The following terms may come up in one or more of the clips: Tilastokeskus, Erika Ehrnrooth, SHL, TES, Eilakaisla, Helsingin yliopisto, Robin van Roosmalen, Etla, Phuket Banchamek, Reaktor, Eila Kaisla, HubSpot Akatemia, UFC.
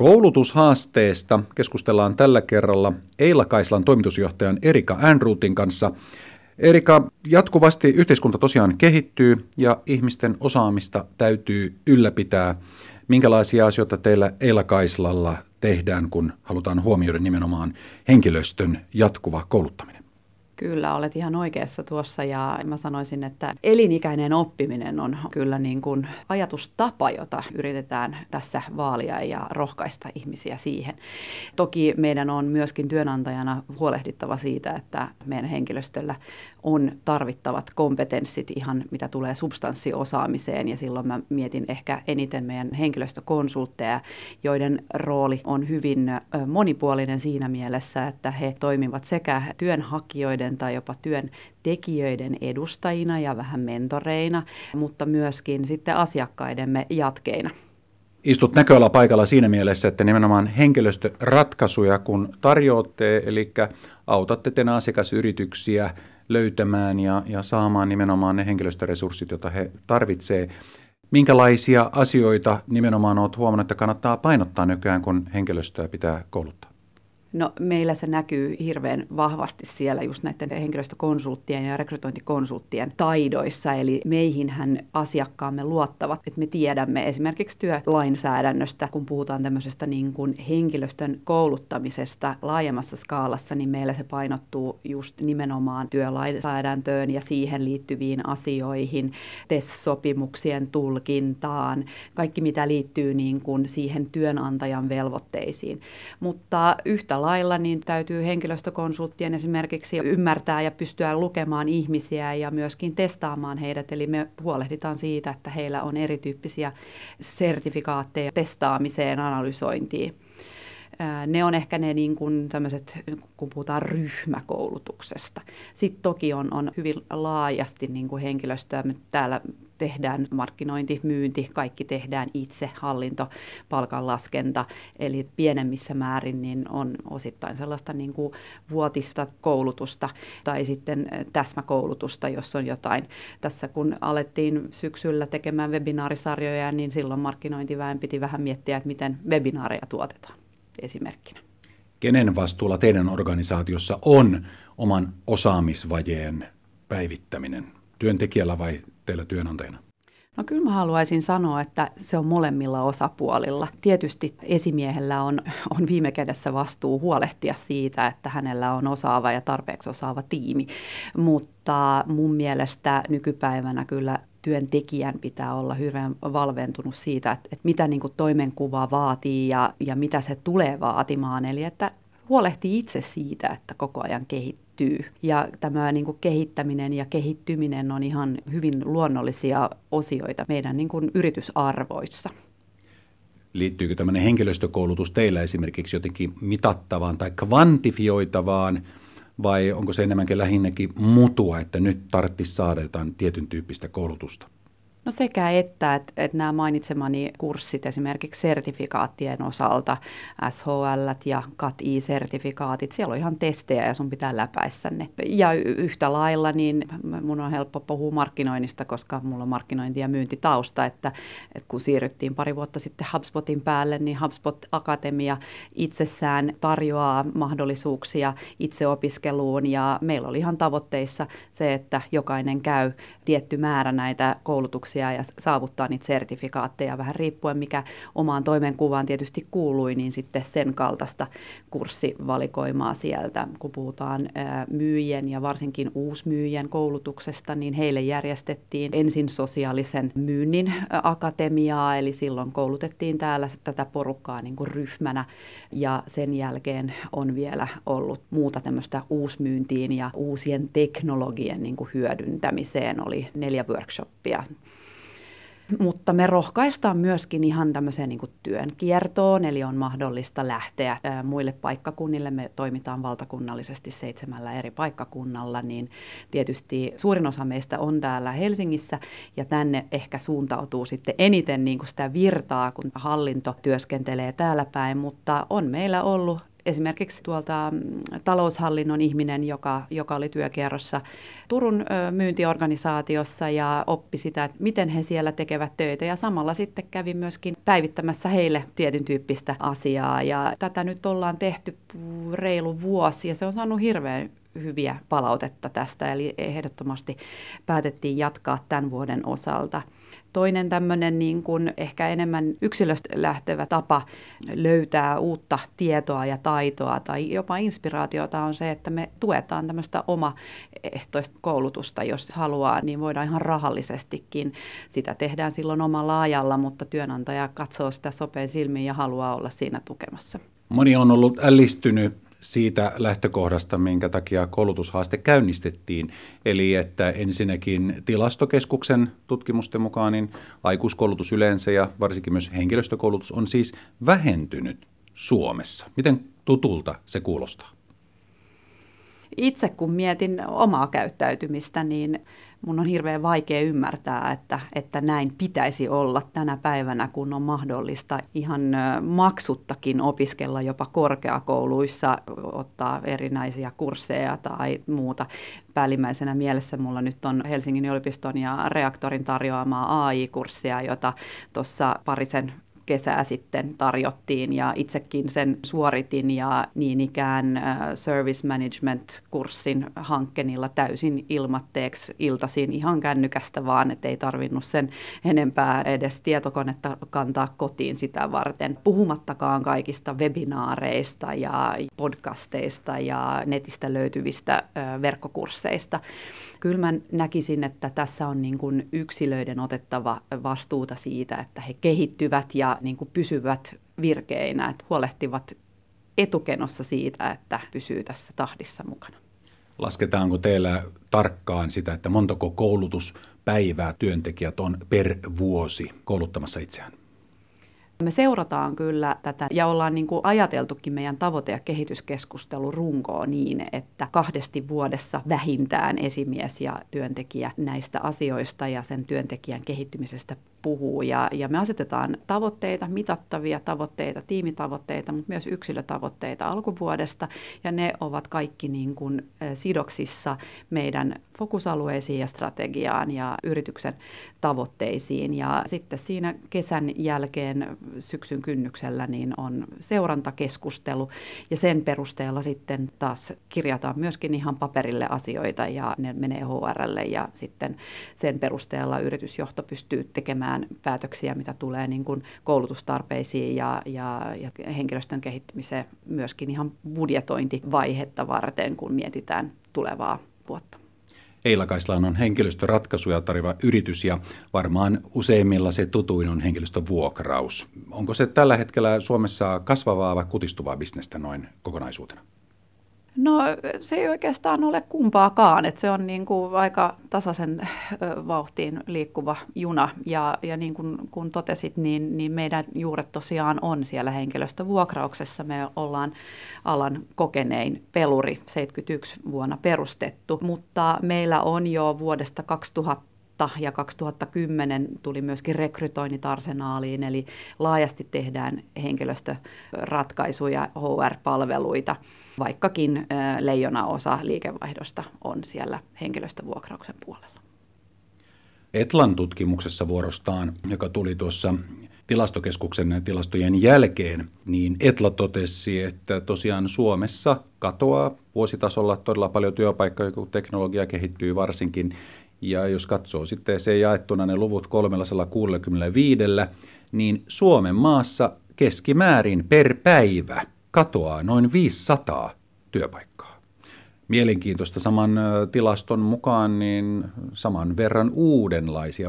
Koulutushaasteesta keskustellaan tällä kerralla Eila-Kaislan toimitusjohtajan Erika Ehrnroothin kanssa. Erika, jatkuvasti yhteiskunta tosiaan kehittyy ja ihmisten osaamista täytyy ylläpitää. Minkälaisia asioita teillä Eila-Kaislalla tehdään, kun halutaan huomioida nimenomaan henkilöstön jatkuva kouluttaminen? Kyllä, olet ihan oikeassa tuossa ja mä sanoisin, että elinikäinen oppiminen on kyllä niin kuin ajatustapa, jota yritetään tässä vaalia ja rohkaista ihmisiä siihen. Toki meidän on myöskin työnantajana huolehdittava siitä, että meidän henkilöstöllä on tarvittavat kompetenssit ihan mitä tulee substanssiosaamiseen ja silloin mä mietin ehkä eniten meidän henkilöstökonsultteja, joiden rooli on hyvin monipuolinen siinä mielessä, että he toimivat sekä työnhakijoiden tai jopa työntekijöiden edustajina ja vähän mentoreina, mutta myöskin sitten asiakkaidemme jatkeina. Istut näköala paikalla siinä mielessä, että nimenomaan henkilöstöratkaisuja kun tarjoatte, eli autatte teidän asiakasyrityksiä löytämään ja saamaan nimenomaan ne henkilöstöresurssit, joita he tarvitsevat. Minkälaisia asioita nimenomaan olet huomannut, että kannattaa painottaa nykyään, kun henkilöstöä pitää kouluttaa? No meillä se näkyy hirveän vahvasti siellä just näiden henkilöstökonsulttien ja rekrytointikonsulttien taidoissa, eli meihinhän asiakkaamme luottavat, että me tiedämme esimerkiksi työlainsäädännöstä, kun puhutaan tämmöisestä niin kuin henkilöstön kouluttamisesta laajemmassa skaalassa, niin meillä se painottuu just nimenomaan työlainsäädäntöön ja siihen liittyviin asioihin, TES-sopimuksien tulkintaan, kaikki mitä liittyy niin kuin siihen työnantajan velvoitteisiin, mutta yhtä lailla niin täytyy henkilöstökonsulttien esimerkiksi ymmärtää ja pystyä lukemaan ihmisiä ja myöskin testaamaan heidät. Eli me huolehditaan siitä, että heillä on erityyppisiä sertifikaatteja testaamiseen, analysointiin. Ne on ehkä ne niin kuin tämmöiset, kun puhutaan ryhmäkoulutuksesta. Sitten toki on hyvin laajasti niin kuin henkilöstöä. Me täällä tehdään markkinointi, myynti, kaikki tehdään itse, hallinto, palkanlaskenta. Eli pienemmissä määrin niin on osittain sellaista niin kuin vuotista koulutusta tai sitten täsmäkoulutusta, jos on jotain. Tässä kun alettiin syksyllä tekemään webinaarisarjoja, niin silloin markkinointiväen piti vähän miettiä, että miten webinaareja tuotetaan. Esimerkkinä. Kenen vastuulla teidän organisaatiossa on oman osaamisvajeen päivittäminen? Työntekijällä vai teillä työnantajana? No kyllä mä haluaisin sanoa, että se on molemmilla osapuolilla. Tietysti esimiehellä on viime kädessä vastuu huolehtia siitä, että hänellä on osaava ja tarpeeksi osaava tiimi, mutta mun mielestä nykypäivänä kyllä työntekijän pitää olla hyvin valventunut siitä, että mitä niin kuin toimenkuva vaatii ja mitä se tulee vaatimaan. Eli että huolehtii itse siitä, että koko ajan kehittyy. Ja tämä niin kuin kehittäminen ja kehittyminen on ihan hyvin luonnollisia osioita meidän niin kuin yritysarvoissa. Liittyykö tämmöinen henkilöstökoulutus teillä esimerkiksi jotenkin mitattavaan tai kvantifioitavaan? Vai onko se enemmänkin lähinnäkin mutua, että nyt tarvitsisi saada jotain tietyn tyyppistä koulutusta? No sekä että nämä mainitsemani kurssit esimerkiksi sertifikaattien osalta, SHL ja CAT-I-sertifikaatit, siellä on ihan testejä ja sun pitää läpäistä ne. Ja yhtä lailla niin mun on helppo puhua markkinoinnista, koska mulla on markkinointi- ja myyntitausta, että kun siirryttiin pari vuotta sitten HubSpotin päälle, niin HubSpot Akatemia itsessään tarjoaa mahdollisuuksia itseopiskeluun ja meillä oli ihan tavoitteissa se, että jokainen käy tietty määrä näitä koulutuksia ja saavuttaa niitä sertifikaatteja vähän riippuen, mikä omaan toimenkuvaan tietysti kuului, niin sitten sen kaltaista kurssivalikoimaa sieltä. Kun puhutaan myyjien ja varsinkin uusmyyjien koulutuksesta, niin heille järjestettiin ensin sosiaalisen myynnin akatemiaa, eli silloin koulutettiin täällä tätä porukkaa niin kuin ryhmänä ja sen jälkeen on vielä ollut muuta tämmöistä uusmyyntiin ja uusien teknologian niin kuin hyödyntämiseen oli 4 workshoppia. Mutta me rohkaistaan myöskin ihan tämmöiseen niin kuin työnkiertoon, eli on mahdollista lähteä muille paikkakunnille. Me toimitaan valtakunnallisesti 7 eri paikkakunnalla, niin tietysti suurin osa meistä on täällä Helsingissä, ja tänne ehkä suuntautuu sitten eniten niin kuin sitä virtaa, kun hallinto työskentelee täällä päin, mutta on meillä ollut Esimerkiksi tuolta taloushallinnon ihminen, joka oli työkierrossa Turun myyntiorganisaatiossa ja oppi sitä, että miten he siellä tekevät töitä. Ja samalla sitten kävi myöskin päivittämässä heille tietyn tyyppistä asiaa. Ja tätä nyt ollaan tehty reilu vuosi ja se on saanut hirveän hyviä palautetta tästä. Eli ehdottomasti päätettiin jatkaa tämän vuoden osalta. Toinen tämmöinen niin kuin ehkä enemmän yksilöstä lähtevä tapa löytää uutta tietoa ja taitoa tai jopa inspiraatiota on se, että me tuetaan tämmöistä omaehtoista koulutusta, jos haluaa, niin voidaan ihan rahallisestikin. Sitä tehdään silloin omalla ajalla, mutta työnantaja katsoo sitä sopein silmiin ja haluaa olla siinä tukemassa. Moni on ollut ällistynyt siitä lähtökohdasta, minkä takia koulutushaaste käynnistettiin. Eli että ensinnäkin Tilastokeskuksen tutkimusten mukaan niin aikuiskoulutus yleensä ja varsinkin myös henkilöstökoulutus on siis vähentynyt Suomessa. Miten tutulta se kuulostaa? Itse kun mietin omaa käyttäytymistä, niin mun on hirveän vaikea ymmärtää, että näin pitäisi olla tänä päivänä, kun on mahdollista ihan maksuttakin opiskella jopa korkeakouluissa, ottaa erinäisiä kursseja tai muuta. Päällimmäisenä mielessä mulla nyt on Helsingin yliopiston ja Reaktorin tarjoamaa AI-kurssia, jota tuossa parisen kesää sitten tarjottiin ja itsekin sen suoritin ja niin ikään service management-kurssin hankkenilla täysin ilmatteeksi iltaisin ihan kännykästä vaan, ettei tarvinnut sen enempää edes tietokonetta kantaa kotiin sitä varten. Puhumattakaan kaikista webinaareista ja podcasteista ja netistä löytyvistä verkkokursseista. Kyllä mä näkisin, että tässä on niin kuin yksilöiden otettava vastuuta siitä, että he kehittyvät ja niin kuin pysyvät virkeinä, että huolehtivat etukenossa siitä, että pysyy tässä tahdissa mukana. Lasketaanko teillä tarkkaan sitä, että montako koulutuspäivää työntekijät on per vuosi kouluttamassa itseään? Me seurataan kyllä tätä ja ollaan niin kuin ajateltukin meidän tavoite- ja kehityskeskustelun runkoa niin, että 2 vuodessa vähintään esimies ja työntekijä näistä asioista ja sen työntekijän kehittymisestä puhuu. Ja me asetetaan tavoitteita, mitattavia tavoitteita, tiimitavoitteita, mutta myös yksilötavoitteita alkuvuodesta. Ja ne ovat kaikki niin kuin sidoksissa meidän fokusalueisiin ja strategiaan ja yrityksen tavoitteisiin. Ja sitten siinä kesän jälkeen syksyn kynnyksellä niin on seurantakeskustelu ja sen perusteella sitten taas kirjataan myöskin ihan paperille asioita ja ne menee HR:lle ja sitten sen perusteella yritysjohto pystyy tekemään päätöksiä, mitä tulee niin kuin koulutustarpeisiin ja henkilöstön kehittymiseen myöskin ihan budjetointivaihetta varten, kun mietitään tulevaa vuotta. Eilakaislaan on henkilöstöratkaisuja tarjoava yritys ja varmaan useimmilla se tutuin on henkilöstövuokraus. Onko se tällä hetkellä Suomessa kasvavaa vai kutistuvaa bisnestä noin kokonaisuutena? No se ei oikeastaan ole kumpaakaan, että se on niin kuin aika tasaisen vauhtiin liikkuva juna ja niin kuin kun totesit, niin meidän juuret tosiaan on siellä henkilöstövuokrauksessa. Me ollaan alan kokenein peluri, 71 vuonna perustettu, mutta meillä on jo vuodesta 2000 ja 2010 tuli myöskin rekrytoinnit arsenaaliin, eli laajasti tehdään henkilöstöratkaisuja, HR-palveluita, vaikkakin leijonaosa liikevaihdosta on siellä henkilöstövuokrauksen puolella. Etlan tutkimuksessa vuorostaan, joka tuli tuossa Tilastokeskuksen tilastojen jälkeen, niin Etla totesi, että tosiaan Suomessa katoaa vuositasolla todella paljon työpaikkoja, kun teknologia kehittyy varsinkin. Ja jos katsoo sitten se jaettuna ne luvut 365, niin Suomen maassa keskimäärin per päivä katoaa noin 500 työpaikkaa. Mielenkiintoista saman tilaston mukaan, niin saman verran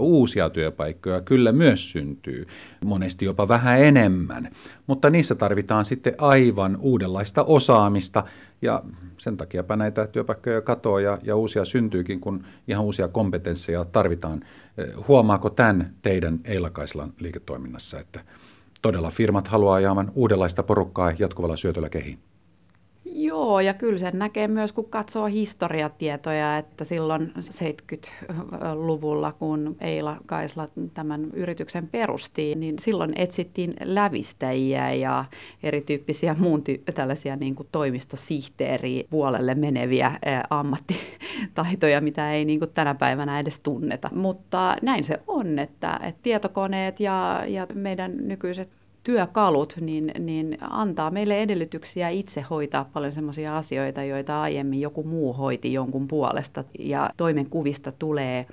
uusia työpaikkoja kyllä myös syntyy, monesti jopa vähän enemmän. Mutta niissä tarvitaan sitten aivan uudenlaista osaamista ja sen takiapä näitä työpaikkoja katoaa ja uusia syntyykin, kun ihan uusia kompetensseja tarvitaan. Huomaako tämän teidän Eilakaislan liiketoiminnassa, että todella firmat haluaa aivan uudenlaista porukkaa jatkuvalla syötöllä kehiin? Joo, ja kyllä sen näkee myös, kun katsoo historiatietoja, että silloin 70-luvulla, kun Eila Kaisla tämän yrityksen perusti, niin silloin etsittiin lävistäjiä ja erityyppisiä tällaisia niin kuin toimistosihteeripuolelle meneviä ammattitaitoja, mitä ei niin kuin tänä päivänä edes tunneta. Mutta näin se on, että tietokoneet ja meidän nykyiset työkalut niin antaa meille edellytyksiä itse hoitaa paljon semmoisia asioita, joita aiemmin joku muu hoiti jonkun puolesta. Ja toimenkuvista tulee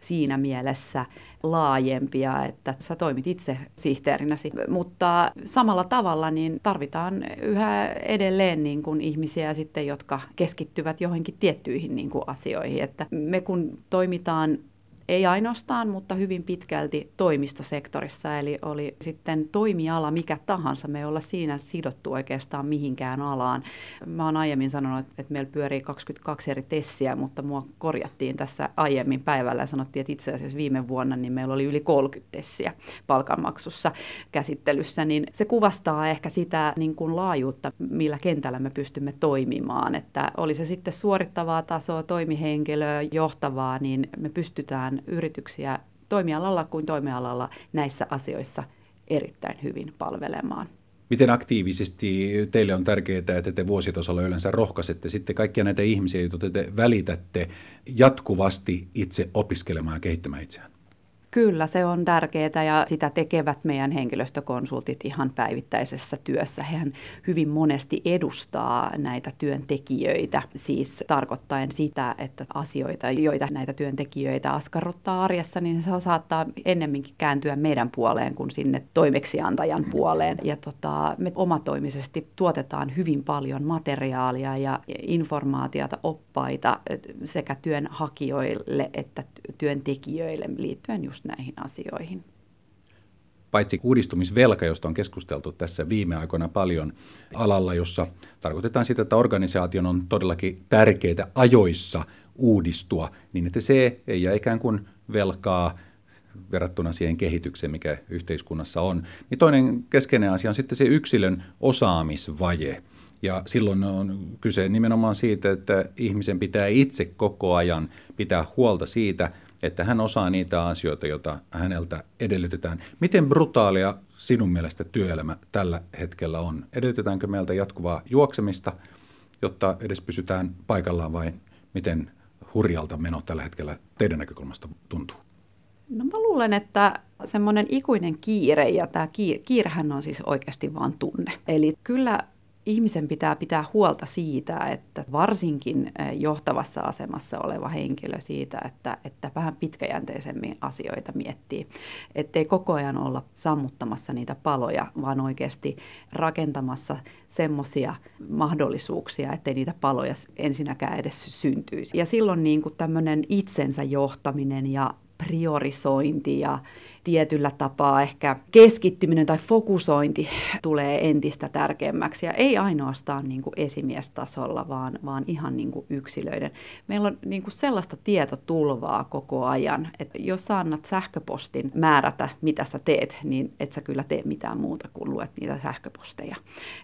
siinä mielessä laajempia, että sä toimit itse sihteerinäsi. Mutta samalla tavalla niin tarvitaan yhä edelleen niin kuin ihmisiä, sitten, jotka keskittyvät johonkin tiettyihin niin kuin asioihin. Että me kun toimitaan ei ainoastaan, mutta hyvin pitkälti toimistosektorissa, eli oli sitten toimiala mikä tahansa, me ei olla siinä sidottu oikeastaan mihinkään alaan. Mä oon aiemmin sanonut, että meillä pyörii 22 eri tessiä, mutta mua korjattiin tässä aiemmin päivällä ja sanottiin, että itse asiassa viime vuonna niin meillä oli yli 30 tessiä palkanmaksussa käsittelyssä, niin se kuvastaa ehkä sitä niin kuin laajuutta, millä kentällä me pystymme toimimaan, että oli se sitten suorittavaa tasoa, toimihenkilöä, johtavaa, niin me pystytään yrityksiä toimialalla kuin toimialalla näissä asioissa erittäin hyvin palvelemaan. Miten aktiivisesti teille on tärkeää, että te vuositasolla yleensä rohkaisette sitten kaikkia näitä ihmisiä, joita te välitätte jatkuvasti itse opiskelemaan ja kehittämään itseään? Kyllä, se on tärkeää ja sitä tekevät meidän henkilöstökonsultit ihan päivittäisessä työssä. Hehän hyvin monesti edustaa näitä työntekijöitä, siis tarkoittaen sitä, että asioita, joita näitä työntekijöitä askarruttaa arjessa, niin se saattaa ennemminkin kääntyä meidän puoleen kuin sinne toimeksiantajan puoleen. Ja me omatoimisesti tuotetaan hyvin paljon materiaalia ja informaatiota, oppaita sekä työnhakijoille että työntekijöille liittyen just näihin asioihin. Paitsi uudistumisvelka, josta on keskusteltu tässä viime aikoina paljon alalla, jossa tarkoitetaan sitä, että organisaation on todellakin tärkeää ajoissa uudistua, niin että se ei jää ikään kuin velkaa verrattuna siihen kehitykseen, mikä yhteiskunnassa on. Niin toinen keskeinen asia on sitten se yksilön osaamisvaje. Ja silloin on kyse nimenomaan siitä, että ihmisen pitää itse koko ajan pitää huolta siitä, että hän osaa niitä asioita, joita häneltä edellytetään. Miten brutaalia sinun mielestä työelämä tällä hetkellä on? Edellytetäänkö meiltä jatkuvaa juoksemista, jotta edes pysytään paikallaan, vai miten hurjalta meno tällä hetkellä teidän näkökulmasta tuntuu? No mä luulen, että semmoinen ikuinen kiire, ja tämä kiirehän on siis oikeasti vaan tunne. Eli kyllä ihmisen pitää pitää huolta siitä, että varsinkin johtavassa asemassa oleva henkilö siitä, että vähän pitkäjänteisemmin asioita miettii. Ettei koko ajan olla sammuttamassa niitä paloja, vaan oikeasti rakentamassa semmoisia mahdollisuuksia, ettei niitä paloja ensinnäkään edes syntyisi. Ja silloin niin kuin tämmöinen itsensä johtaminen ja priorisointi ja tietyllä tapaa ehkä keskittyminen tai fokusointi tulee entistä tärkeämmäksi. Ja ei ainoastaan niin kuin esimiestasolla, vaan ihan niin kuin yksilöiden. Meillä on niin kuin sellaista tietotulvaa koko ajan, että jos sä annat sähköpostin määrätä, mitä sä teet, niin et sä kyllä tee mitään muuta kuin luet niitä sähköposteja.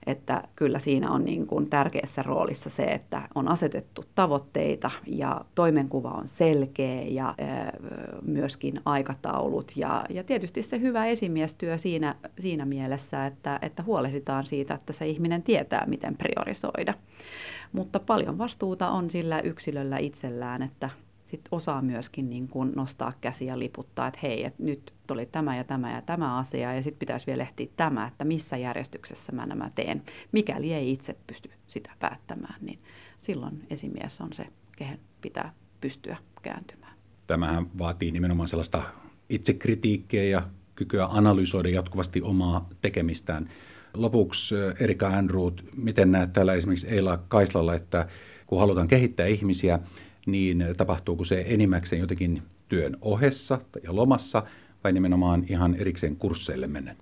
Että kyllä siinä on niin kuin tärkeässä roolissa se, että on asetettu tavoitteita ja toimenkuva on selkeä ja myöskin aikataulut ja tietysti se hyvä esimiestyö siinä mielessä, että huolehditaan siitä, että se ihminen tietää, miten priorisoida. Mutta paljon vastuuta on sillä yksilöllä itsellään, että sit osaa myöskin niin kun nostaa käsiä ja liputtaa, että hei, että nyt oli tämä ja tämä ja tämä asia ja sitten pitäisi vielä ehtiä tämä, että missä järjestyksessä mä nämä teen. Mikäli ei itse pysty sitä päättämään, niin silloin esimies on se, kehen pitää pystyä kääntymään. Tämähän vaatii nimenomaan sellaista itsekritiikkiä ja kykyä analysoida jatkuvasti omaa tekemistään. Lopuksi Erika Ehrnrooth, miten näet täällä esimerkiksi Eila Kaislalla, että kun halutaan kehittää ihmisiä, niin tapahtuuko se enimmäkseen jotenkin työn ohessa ja lomassa vai nimenomaan ihan erikseen kursseille mennä?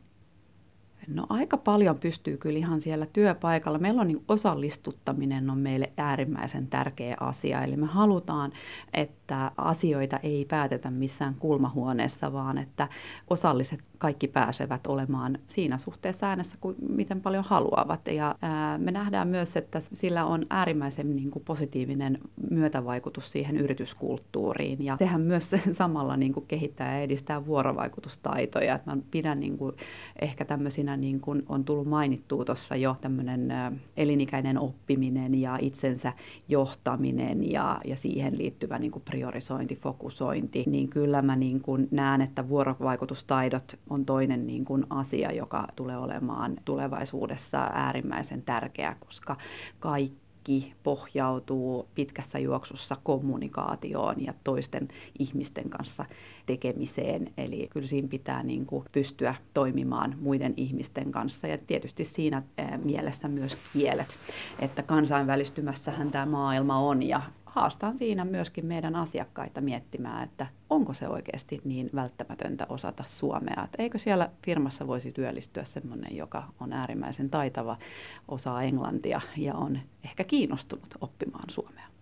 No aika paljon pystyy kyllä ihan siellä työpaikalla. Meillä on niin osallistuttaminen on meille äärimmäisen tärkeä asia. Eli me halutaan, että asioita ei päätetä missään kulmahuoneessa, vaan että osalliset kaikki pääsevät olemaan siinä suhteessa äänessä, kuin miten paljon haluavat. Ja me nähdään myös, että sillä on äärimmäisen niin kuin positiivinen myötävaikutus siihen yrityskulttuuriin. Ja tehdään myös sen samalla niin kuin kehittää ja edistää vuorovaikutustaitoja. Et mä pidän niin kuin ehkä tämmöisinä, niin kuin on tullut mainittua tuossa jo, tämmöinen elinikäinen oppiminen ja itsensä johtaminen ja siihen liittyvä niin kuin priorisointi, fokusointi, niin kyllä mä niin kuin näen, että vuorovaikutustaidot on toinen niin kuin asia, joka tulee olemaan tulevaisuudessa äärimmäisen tärkeä, koska kaikki pohjautuu pitkässä juoksussa kommunikaatioon ja toisten ihmisten kanssa tekemiseen. Eli kyllä siinä pitää niin kuin pystyä toimimaan muiden ihmisten kanssa ja tietysti siinä mielessä myös kielet, että kansainvälistymässähän tämä maailma on ja haastan siinä myöskin meidän asiakkaita miettimään, että onko se oikeasti niin välttämätöntä osata suomea. Että eikö siellä firmassa voisi työllistyä semmoinen, joka on äärimmäisen taitava, osaa englantia ja on ehkä kiinnostunut oppimaan suomea.